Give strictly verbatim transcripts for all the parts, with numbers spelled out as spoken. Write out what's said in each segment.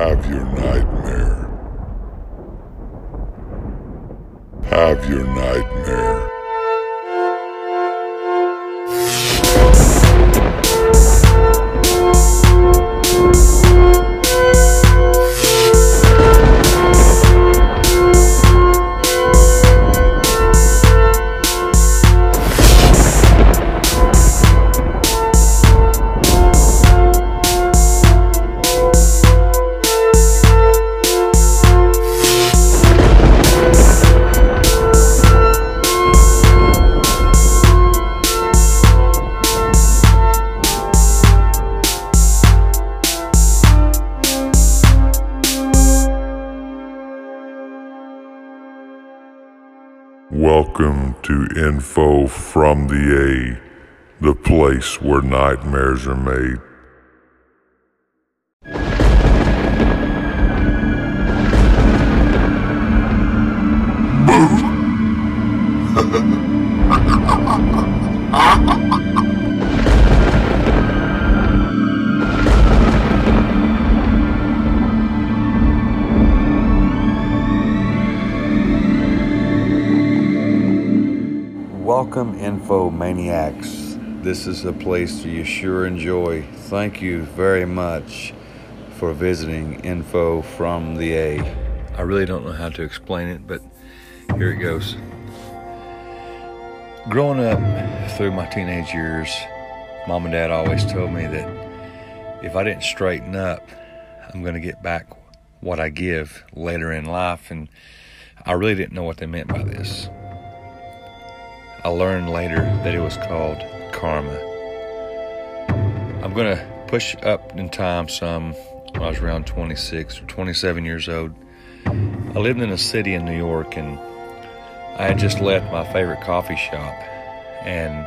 Have your nightmare. Have your nightmare. Welcome to Info from the A, the place where nightmares are made. Welcome, Infomaniacs. This is a place you sure enjoy. Thank you very much for visiting Info from the A. I really don't know how to explain it, but here it goes. Growing up through my teenage years, Mom and Dad always told me that if I didn't straighten up, I'm going to get back what I give later in life, and I really didn't know what they meant by this. I learned later that it was called karma. I'm going to push up in time some. When I was around twenty-six or twenty-seven years old, I lived in a city in New York, and I had just left my favorite coffee shop, and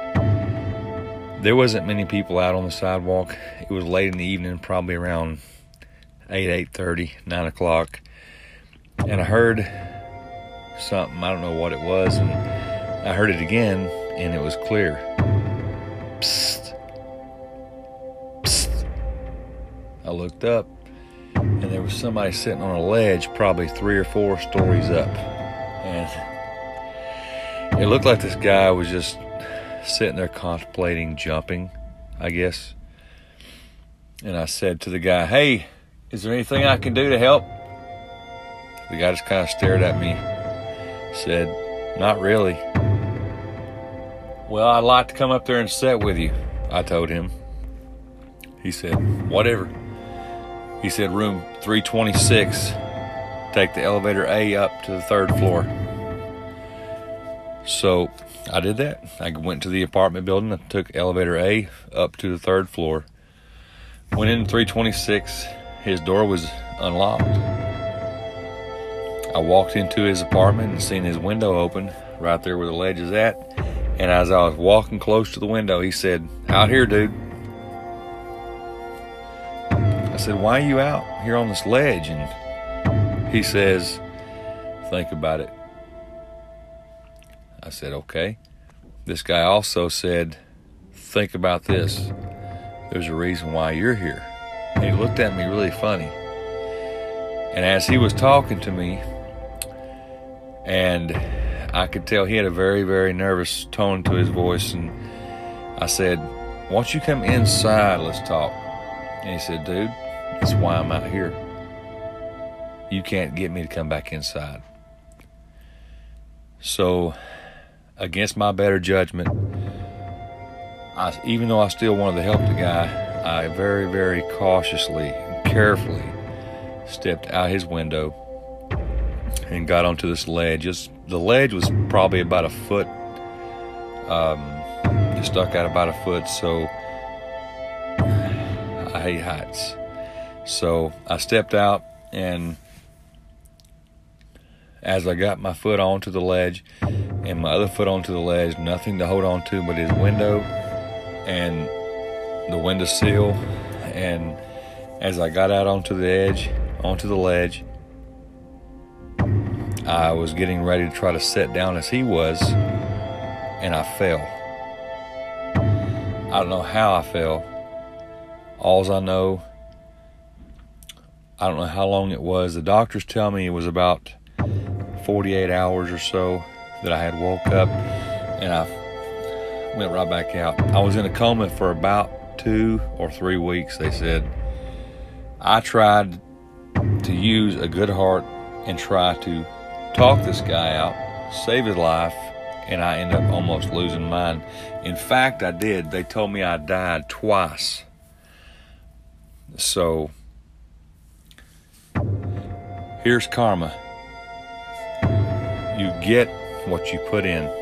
there wasn't many people out on the sidewalk. It was late in the evening, probably around eight, eight thirty, nine o'clock, and I heard something. I don't know what it was, and I heard it again, and it was clear. Psst. Psst. I looked up, and there was somebody sitting on a ledge, probably three or four stories up. And it looked like this guy was just sitting there contemplating jumping, I guess. And I said to the guy, "Hey, is there anything I can do to help?" The guy just kind of stared at me, said, "Not really." "Well, I'd like to come up there and sit with you," I told him. He said, "Whatever." He said, "Room three twenty-six. Take the elevator A up to the third floor." So I did that. I went to the apartment building. I took elevator A up to the third floor. Went in three twenty-six. His door was unlocked. I walked into his apartment and seen his window open right there where the ledge is at. And as I was walking close to the window, he said, "Out here, dude." I said, "Why are you out here on this ledge?" And he says, "Think about it." I said, "Okay." This guy also said, "Think about this. There's a reason why you're here." And he looked at me really funny. And as he was talking to me, and I could tell he had a very, very nervous tone to his voice, and I said, "Why don't you come inside, let's talk." And he said, "Dude, that's why I'm out here. You can't get me to come back inside." So, against my better judgment, I, even though I still wanted to help the guy, I very, very cautiously and carefully stepped out his window and got onto this ledge. Just, the ledge was probably about a foot, um, just stuck out about a foot, so I hate heights. So I stepped out, and as I got my foot onto the ledge and my other foot onto the ledge, nothing to hold on to but his window and the windowsill. And as I got out onto the edge, onto the ledge, I was getting ready to try to sit down as he was, and I fell. I don't know how I fell. Alls I know, I don't know how long it was. The doctors tell me it was about forty-eight hours or so that I had woke up, and I went right back out. I was in a coma for about two or three weeks, they said. I tried to use a good heart and try to talk this guy out, save his life, and I ended up almost losing mine. In fact, I did. They told me I died twice. So, here's karma. You get what you put in.